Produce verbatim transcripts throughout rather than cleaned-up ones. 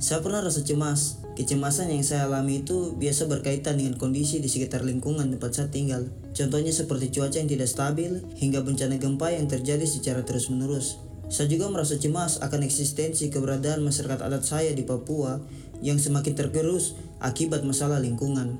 Saya pernah rasa cemas. Kecemasan yang saya alami itu biasa berkaitan dengan kondisi di sekitar lingkungan tempat saya tinggal. Contohnya seperti cuaca yang tidak stabil, hingga bencana gempa yang terjadi secara terus-menerus. Saya juga merasa cemas akan eksistensi keberadaan masyarakat adat saya di Papua yang semakin tergerus akibat masalah lingkungan.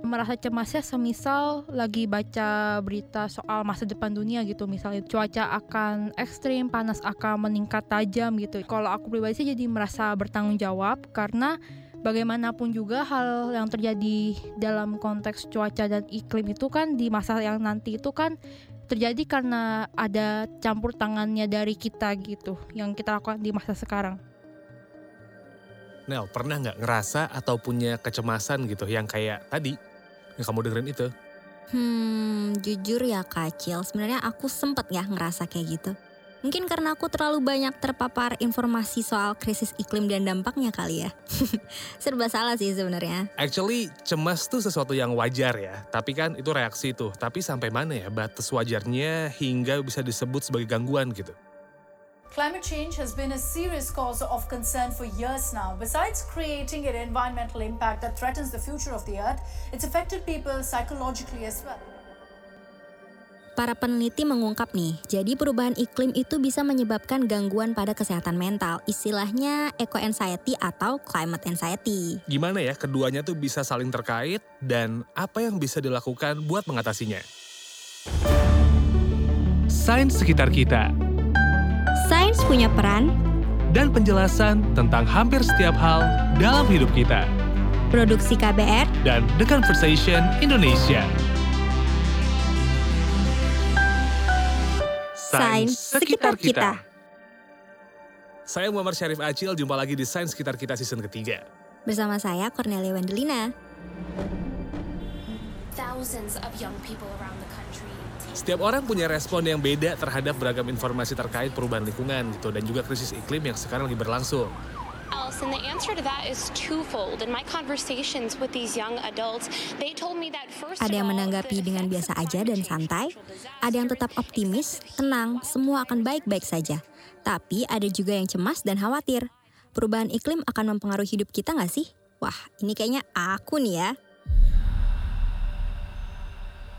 Merasa cemasnya semisal lagi baca berita soal masa depan dunia gitu, misalnya cuaca akan ekstrim, panas akan meningkat tajam gitu. Kalau aku pribadi sih jadi merasa bertanggung jawab, karena bagaimanapun juga hal yang terjadi dalam konteks cuaca dan iklim itu kan di masa yang nanti itu kan terjadi karena ada campur tangannya dari kita gitu, yang kita lakukan di masa sekarang. Nel, pernah nggak ngerasa atau punya kecemasan gitu yang kayak tadi yang kamu dengerin itu? Hmm, jujur ya Kak Acil, sebenarnya aku sempet ya ngerasa kayak gitu. Mungkin karena aku terlalu banyak terpapar informasi soal krisis iklim dan dampaknya kali ya. Serba salah sih sebenarnya. Actually, cemas tuh sesuatu yang wajar ya, tapi kan itu reaksi tuh. Tapi sampai mana ya batas wajarnya hingga bisa disebut sebagai gangguan gitu? Climate change has been a serious cause of concern for years now. Besides creating an environmental impact that threatens the future of the earth, it's affected people psychologically as well. Para peneliti mengungkap nih, jadi perubahan iklim itu bisa menyebabkan gangguan pada kesehatan mental. Istilahnya eco-anxiety atau climate anxiety. Gimana ya, keduanya tuh bisa saling terkait dan apa yang bisa dilakukan buat mengatasinya? Sains Sekitar Kita. Sains punya peran dan penjelasan tentang hampir setiap hal dalam hidup kita. Produksi K B R dan The Conversation Indonesia. Sains Sekitar Kita. Saya Muhammad Syarif Acil, jumpa lagi di Sains Sekitar Kita season ketiga. Bersama saya Cornelia Wendelina. Thousands of young people around the country. Setiap orang punya respon yang beda terhadap beragam informasi terkait perubahan lingkungan gitu dan juga krisis iklim yang sekarang lagi berlangsung. And the answer to that is twofold. In my conversations with these young adults, they told me that first. Ada yang menanggapi dengan biasa aja dan santai, ada yang tetap optimis, tenang, semua akan baik-baik saja. Tapi ada juga yang cemas dan khawatir. Perubahan iklim akan mempengaruhi hidup kita nggak sih? Wah, ini kayaknya aku nih ya.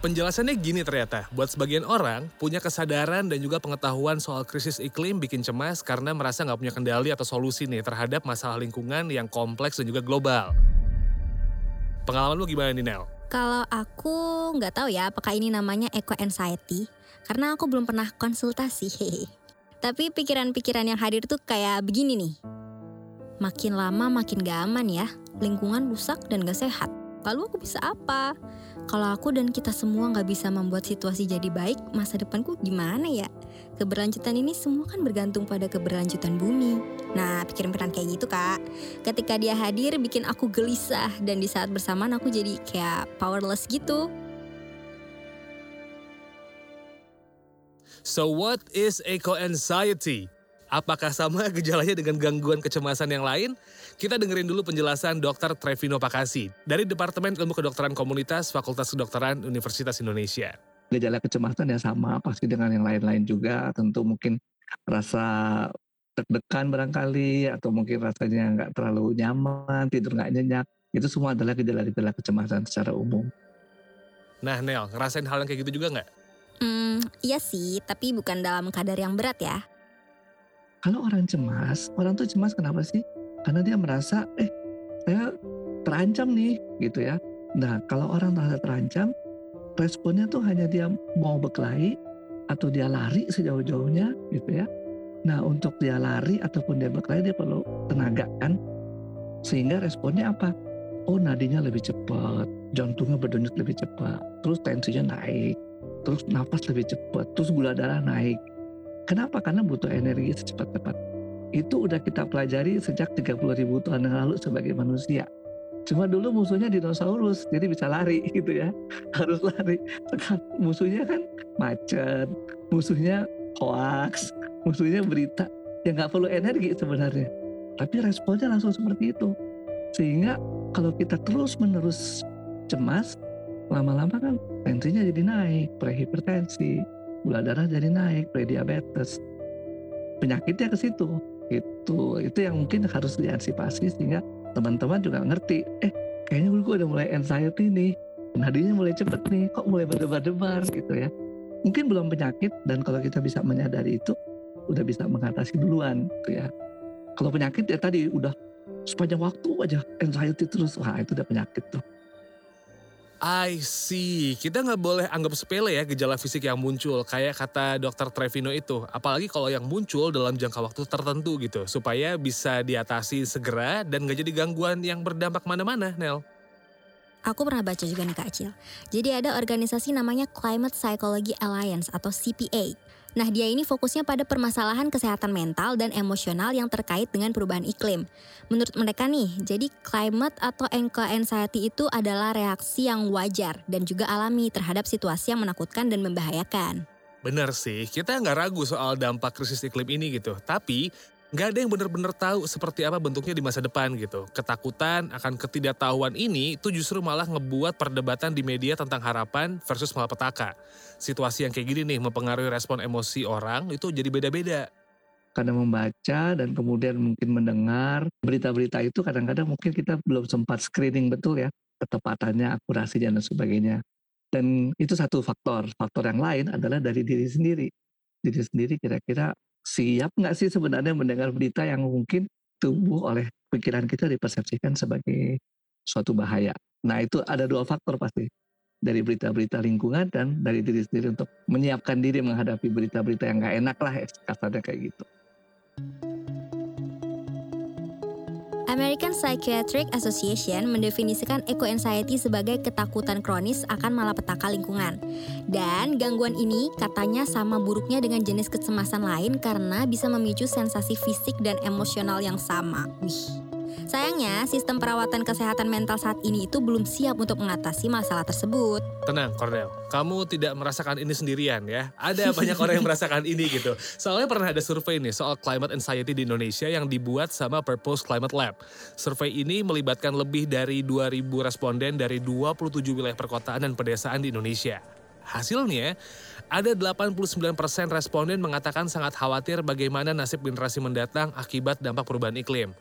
Penjelasannya gini ternyata, buat sebagian orang punya kesadaran dan juga pengetahuan soal krisis iklim bikin cemas karena merasa nggak punya kendali atau solusi nih terhadap masalah lingkungan yang kompleks dan juga global. Pengalaman lu gimana nih Nel? Kalau aku nggak tahu ya apakah ini namanya eco-anxiety, karena aku belum pernah konsultasi. Tapi pikiran-pikiran yang hadir tuh kayak begini nih. Makin lama makin gak aman ya, lingkungan rusak dan gak sehat. Lalu aku bisa apa? Kalau aku dan kita semua gak bisa membuat situasi jadi baik, masa depanku gimana ya? Keberlanjutan ini semua kan bergantung pada keberlanjutan bumi. Nah, pikiran-pikiran kayak gitu, Kak. Ketika dia hadir, bikin aku gelisah. Dan di saat bersamaan aku jadi kayak powerless gitu. So what is eco-anxiety? Apakah sama gejalanya dengan gangguan kecemasan yang lain? Kita dengerin dulu penjelasan dokter Trevino Pakasi dari Departemen Ilmu Kedokteran Komunitas Fakultas Kedokteran Universitas Indonesia. Gejala kecemasan yang sama pasti dengan yang lain-lain juga, tentu mungkin rasa deg-degan barangkali, atau mungkin rasanya nggak terlalu nyaman, tidur nggak nyenyak. Itu semua adalah gejala-gejala kecemasan secara umum. Nah Nel, ngerasain hal yang kayak gitu juga nggak? Hmm, iya sih, tapi bukan dalam kadar yang berat ya. Kalau orang cemas, orang tuh cemas kenapa sih? Karena dia merasa, eh, saya terancam nih, gitu ya. Nah, kalau orang merasa terancam, responnya tuh hanya dia mau berkelahi atau dia lari sejauh-jauhnya, gitu ya. Nah, untuk dia lari ataupun dia berkelahi, dia perlu tenaga, kan? Sehingga responnya apa? Oh, nadinya lebih cepat, jantungnya berdenyut lebih cepat, terus tensinya naik, terus nafas lebih cepat, terus gula darah naik. Kenapa? Karena butuh energi secepat-cepat. Itu udah kita pelajari sejak tiga puluh ribu tahun yang lalu sebagai manusia. Cuma dulu musuhnya dinosaurus, jadi bisa lari gitu ya. Harus lari. Musuhnya kan macet, musuhnya hoax, musuhnya berita. Ya nggak perlu energi sebenarnya. Tapi responnya langsung seperti itu. Sehingga kalau kita terus-menerus cemas, lama-lama kan tensinya jadi naik, prehipertensi. Gula darah jadi naik, prediabetes. Penyakitnya ke situ. Itu itu yang mungkin harus diantisipasi sehingga teman-teman juga ngerti, eh kayaknya gue udah mulai anxiety nih, nadinya mulai cepet nih, kok mulai berdebar-debar gitu ya. Mungkin belum penyakit, dan kalau kita bisa menyadari itu, udah bisa mengatasi duluan gitu ya. Kalau penyakit ya tadi udah sepanjang waktu aja anxiety terus, wah itu udah penyakit tuh. I see, kita nggak boleh anggap sepele ya gejala fisik yang muncul, kayak kata dokter Trevino itu. Apalagi kalau yang muncul dalam jangka waktu tertentu gitu, supaya bisa diatasi segera dan nggak jadi gangguan yang berdampak mana-mana, Nel. Aku pernah baca juga nih Kak Acil. Jadi ada organisasi namanya Climate Psychology Alliance atau C P A. Nah dia ini fokusnya pada permasalahan kesehatan mental dan emosional yang terkait dengan perubahan iklim. Menurut mereka nih, jadi climate atau anxiety itu adalah reaksi yang wajar dan juga alami terhadap situasi yang menakutkan dan membahayakan. Bener sih, kita nggak ragu soal dampak krisis iklim ini gitu. Tapi nggak ada yang benar-benar tahu seperti apa bentuknya di masa depan gitu. Ketakutan akan ketidaktahuan ini itu justru malah ngebuat perdebatan di media tentang harapan versus malapetaka. Situasi yang kayak gini nih mempengaruhi respon emosi orang itu jadi beda-beda. Karena membaca dan kemudian mungkin mendengar berita-berita itu kadang-kadang mungkin kita belum sempat screening betul ya, ketepatannya, akurasinya dan sebagainya. Dan itu satu faktor. Faktor yang lain adalah dari diri sendiri. Diri sendiri kira-kira siap nggak sih sebenarnya mendengar berita yang mungkin tumbuh oleh pikiran kita dipersepsikan sebagai suatu bahaya. Nah itu ada dua faktor pasti. Dari berita-berita lingkungan dan dari diri sendiri untuk menyiapkan diri menghadapi berita-berita yang nggak enak lah, katanya kayak gitu. American Psychiatric Association mendefinisikan eco-anxiety sebagai ketakutan kronis akan malapetaka lingkungan. Dan gangguan ini katanya sama buruknya dengan jenis kecemasan lain karena bisa memicu sensasi fisik dan emosional yang sama. Wih. Sayangnya, sistem perawatan kesehatan mental saat ini itu belum siap untuk mengatasi masalah tersebut. Tenang, Cornel. Kamu tidak merasakan ini sendirian ya. Ada banyak orang yang merasakan ini gitu. Soalnya pernah ada survei nih soal climate anxiety di Indonesia yang dibuat sama Purpose Climate Lab. Survei ini melibatkan lebih dari dua ribu responden dari dua puluh tujuh wilayah perkotaan dan pedesaan di Indonesia. Hasilnya, ada delapan puluh sembilan persen responden mengatakan sangat khawatir bagaimana nasib generasi mendatang akibat dampak perubahan iklim.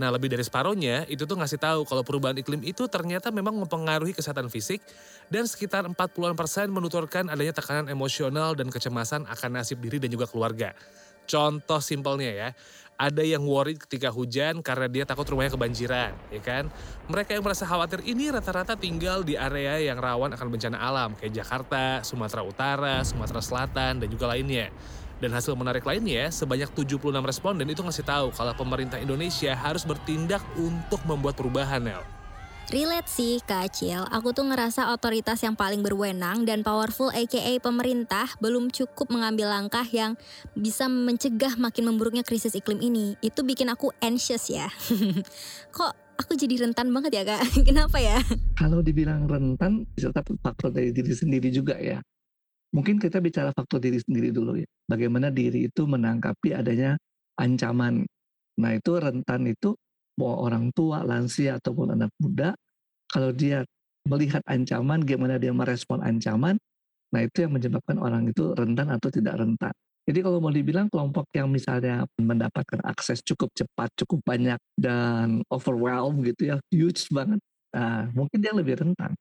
Nah lebih dari separohnya itu tuh ngasih tahu kalau perubahan iklim itu ternyata memang mempengaruhi kesehatan fisik dan sekitar empat puluhan persen menuturkan adanya tekanan emosional dan kecemasan akan nasib diri dan juga keluarga. Contoh simpelnya ya, ada yang worried ketika hujan karena dia takut rumahnya kebanjiran, ya kan? Mereka yang merasa khawatir ini rata-rata tinggal di area yang rawan akan bencana alam kayak Jakarta, Sumatera Utara, Sumatera Selatan, dan juga lainnya. Dan hasil menarik lainnya, sebanyak tujuh puluh enam responden itu ngasih tahu kalau pemerintah Indonesia harus bertindak untuk membuat perubahan, Nel. Relate sih, Kak Acil. Aku tuh ngerasa otoritas yang paling berwenang dan powerful aka pemerintah belum cukup mengambil langkah yang bisa mencegah makin memburuknya krisis iklim ini. Itu bikin aku anxious ya. Kok aku jadi rentan banget ya, Kak? Kenapa ya? Kalau dibilang rentan, serta faktor dari diri sendiri juga ya. Mungkin kita bicara faktor diri sendiri dulu ya. Bagaimana diri itu menangkapi adanya ancaman. Nah itu rentan itu mau orang tua, lansia, ataupun anak muda. Kalau dia melihat ancaman, gimana dia merespon ancaman. Nah itu yang menyebabkan orang itu rentan atau tidak rentan. Jadi kalau mau dibilang kelompok yang misalnya mendapatkan akses cukup cepat, cukup banyak, dan overwhelmed gitu ya, huge banget. Nah, mungkin dia lebih rentan.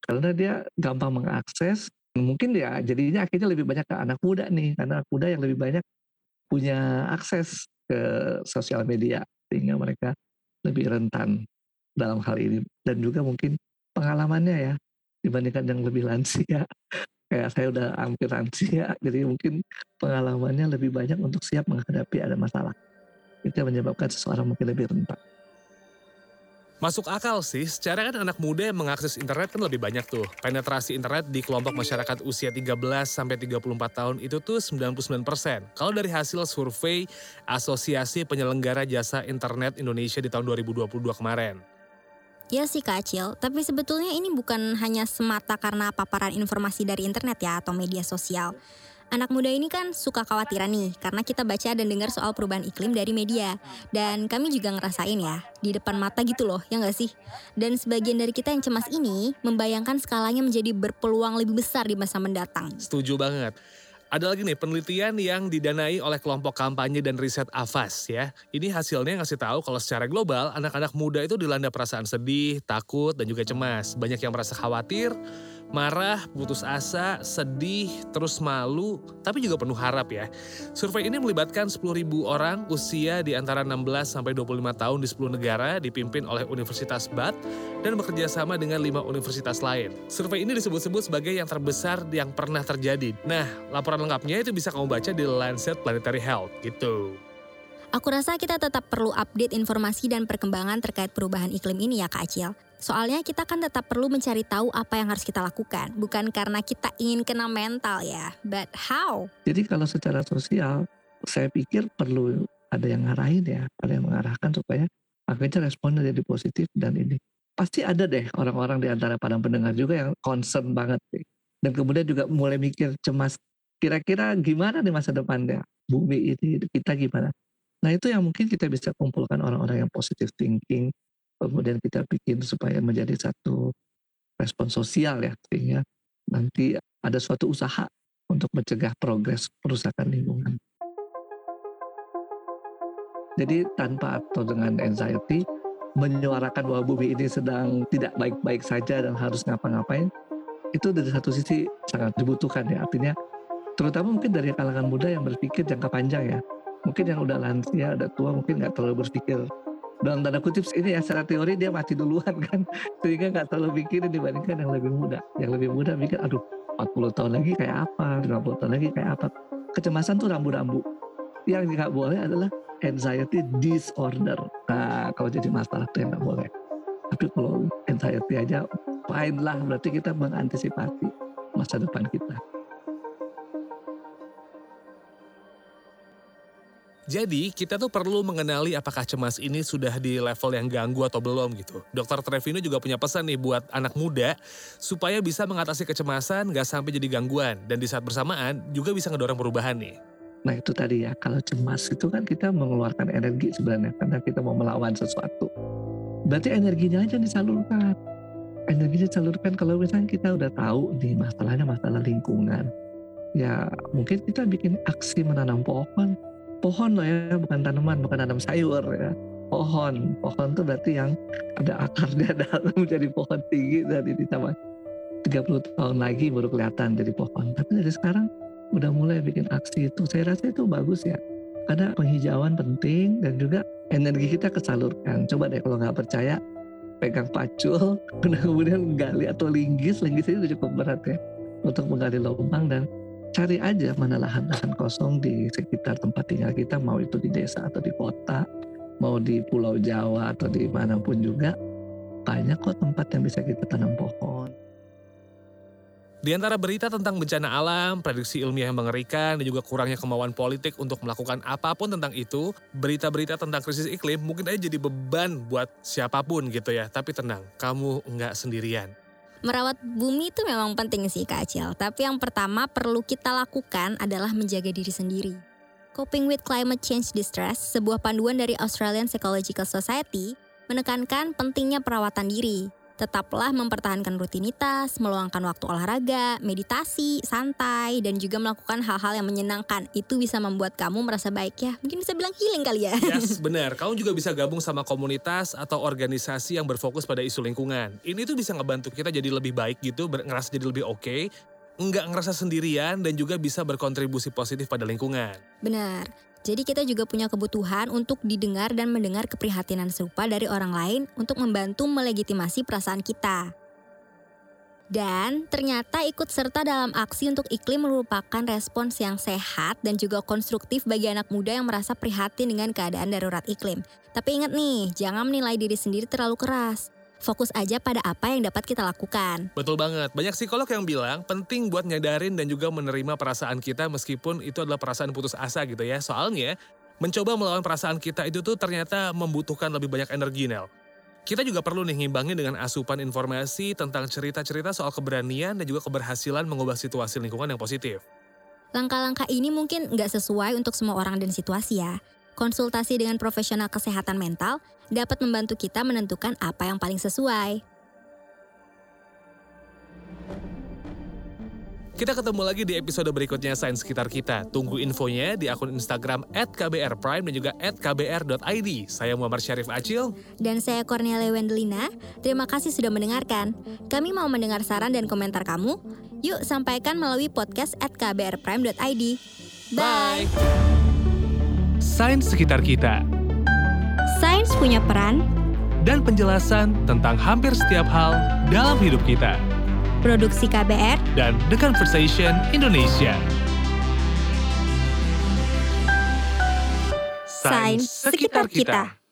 Karena dia gampang mengakses. Mungkin ya jadinya akhirnya lebih banyak ke anak muda nih, karena anak muda yang lebih banyak punya akses ke sosial media sehingga mereka lebih rentan dalam hal ini. Dan juga mungkin pengalamannya ya dibandingkan yang lebih lansia, kayak saya udah hampir lansia, jadi mungkin pengalamannya lebih banyak untuk siap menghadapi ada masalah. Itu yang menyebabkan seseorang mungkin lebih rentan. Masuk akal sih, secara kan anak muda yang mengakses internet kan lebih banyak tuh. Penetrasi internet di kelompok masyarakat usia tiga belas sampai tiga puluh empat tahun itu tuh sembilan puluh sembilan persen. Kalau dari hasil survei Asosiasi Penyelenggara Jasa Internet Indonesia di tahun dua ribu dua puluh dua kemarin. Ya sih Kak Acil, tapi sebetulnya ini bukan hanya semata karena paparan informasi dari internet ya atau media sosial. Anak muda ini kan suka khawatiran nih, karena kita baca dan dengar soal perubahan iklim dari media. Dan kami juga ngerasain ya, di depan mata gitu loh, ya nggak sih? Dan sebagian dari kita yang cemas ini, membayangkan skalanya menjadi berpeluang lebih besar di masa mendatang. Setuju banget. Ada lagi nih penelitian yang didanai oleh kelompok kampanye dan riset Avaaz ya. Ini hasilnya ngasih tahu kalau secara global anak-anak muda itu dilanda perasaan sedih, takut, dan juga cemas. Banyak yang merasa khawatir, marah, putus asa, sedih, terus malu, tapi juga penuh harap ya. Survei ini melibatkan sepuluh ribu orang usia di antara enam belas sampai dua puluh lima tahun di sepuluh negara, dipimpin oleh Universitas Bath dan bekerja sama dengan lima universitas lain. Survei ini disebut-sebut sebagai yang terbesar yang pernah terjadi. Nah, laporan lengkapnya itu bisa kamu baca di Lancet Planetary Health gitu. Aku rasa kita tetap perlu update informasi dan perkembangan terkait perubahan iklim ini ya Kak Acil. Soalnya kita kan tetap perlu mencari tahu apa yang harus kita lakukan. Bukan karena kita ingin kena mental ya, but how? Jadi kalau secara sosial, saya pikir perlu ada yang ngarahin ya. Ada yang mengarahkan supaya akhirnya responnya jadi positif dan ini. Pasti ada deh orang-orang di antara para pendengar juga yang concern banget deh. Dan kemudian juga mulai mikir cemas. Kira-kira gimana di masa depannya? Bumi ini kita gimana? Nah itu yang mungkin kita bisa kumpulkan orang-orang yang positive thinking, kemudian kita bikin supaya menjadi satu respon sosial ya, sehingga nanti ada suatu usaha untuk mencegah progres perusakan lingkungan. Jadi tanpa atau dengan anxiety, menyuarakan bahwa bumi ini sedang tidak baik-baik saja dan harus ngapa-ngapain, itu dari satu sisi sangat dibutuhkan ya, artinya terutama mungkin dari kalangan muda yang berpikir jangka panjang ya. Mungkin yang udah lansia, udah tua, mungkin nggak terlalu berpikir. Dalam tanda kutip ini ya, secara teori dia mati duluan kan. Sehingga nggak terlalu pikirin dibandingkan yang lebih muda. Yang lebih muda mikir, aduh empat puluh tahun lagi kayak apa, lima puluh tahun lagi kayak apa. Kecemasan tuh rambu-rambu. Yang nggak boleh adalah anxiety disorder. Nah, kalau jadi masalah tuh yang nggak boleh. Tapi kalau anxiety aja, fine lah. Berarti kita mengantisipasi masa depan kita. Jadi kita tuh perlu mengenali apakah cemas ini sudah di level yang ganggu atau belum gitu. dokter Trevino juga punya pesan nih buat anak muda supaya bisa mengatasi kecemasan gak sampai jadi gangguan. Dan di saat bersamaan juga bisa ngedorong perubahan nih. Nah itu tadi ya, kalau cemas itu kan kita mengeluarkan energi sebenarnya karena kita mau melawan sesuatu. Berarti energinya aja disalurkan. Energinya disalurkan kalau misalnya kita udah tahu nih masalahnya masalah lingkungan. Ya mungkin kita bikin aksi menanam pohon. Pohon loh ya, bukan tanaman, bukan tanam sayur ya. Pohon, pohon itu berarti yang ada akarnya dalam jadi pohon tinggi dan ini sama tiga puluh tahun lagi baru kelihatan jadi pohon. Tapi dari sekarang udah mulai bikin aksi itu, saya rasa itu bagus ya. Karena penghijauan penting dan juga energi kita kesalurkan. Coba deh kalau nggak percaya, pegang pacul, kemudian gali atau linggis, linggis ini cukup berat ya untuk menggali lubang dan cari aja mana lahan-lahan kosong di sekitar tempat tinggal kita, mau itu di desa atau di kota, mau di Pulau Jawa atau di manapun juga, banyak kok tempat yang bisa kita tanam pohon. Di antara berita tentang bencana alam, prediksi ilmiah yang mengerikan, dan juga kurangnya kemauan politik untuk melakukan apapun tentang itu, berita-berita tentang krisis iklim mungkin aja jadi beban buat siapapun gitu ya. Tapi tenang, kamu nggak sendirian. Merawat bumi itu memang penting sih Kak Acil, tapi yang pertama perlu kita lakukan adalah menjaga diri sendiri. Coping with Climate Change Distress, sebuah panduan dari Australian Psychological Society, menekankan pentingnya perawatan diri. Tetaplah mempertahankan rutinitas, meluangkan waktu olahraga, meditasi, santai, dan juga melakukan hal-hal yang menyenangkan. Itu bisa membuat kamu merasa baik ya, mungkin bisa bilang healing kali ya. Yes, benar. Kamu juga bisa gabung sama komunitas atau organisasi yang berfokus pada isu lingkungan. Ini tuh bisa ngebantu kita jadi lebih baik gitu, ngerasa jadi lebih oke. Okay. Nggak ngerasa sendirian dan juga bisa berkontribusi positif pada lingkungan. Benar, jadi kita juga punya kebutuhan untuk didengar dan mendengar keprihatinan serupa dari orang lain untuk membantu melegitimasi perasaan kita. Dan ternyata ikut serta dalam aksi untuk iklim merupakan respons yang sehat dan juga konstruktif bagi anak muda yang merasa prihatin dengan keadaan darurat iklim. Tapi ingat nih, jangan menilai diri sendiri terlalu keras. Fokus aja pada apa yang dapat kita lakukan. Betul banget. Banyak psikolog yang bilang penting buat nyadarin dan juga menerima perasaan kita meskipun itu adalah perasaan putus asa gitu ya. Soalnya mencoba melawan perasaan kita itu tuh ternyata membutuhkan lebih banyak energi, Nel. Kita juga perlu nih ngimbangin dengan asupan informasi tentang cerita-cerita soal keberanian dan juga keberhasilan mengubah situasi lingkungan yang positif. Langkah-langkah ini mungkin nggak sesuai untuk semua orang dan situasi ya. Konsultasi dengan profesional kesehatan mental dapat membantu kita menentukan apa yang paling sesuai. Kita ketemu lagi di episode berikutnya Sains Sekitar Kita. Tunggu infonya di akun Instagram at k b r prime dan juga at k b r dot i d. Saya Muhammad Syarif Acil. Dan saya Cornelia Wendelina. Terima kasih sudah mendengarkan. Kami mau mendengar saran dan komentar kamu. Yuk sampaikan melalui podcast at k b r prime dot i d. Bye! Sains Sekitar Kita. Sains punya peran dan penjelasan tentang hampir setiap hal dalam hidup kita. Produksi K B R dan The Conversation Indonesia. Sains Sekitar Kita.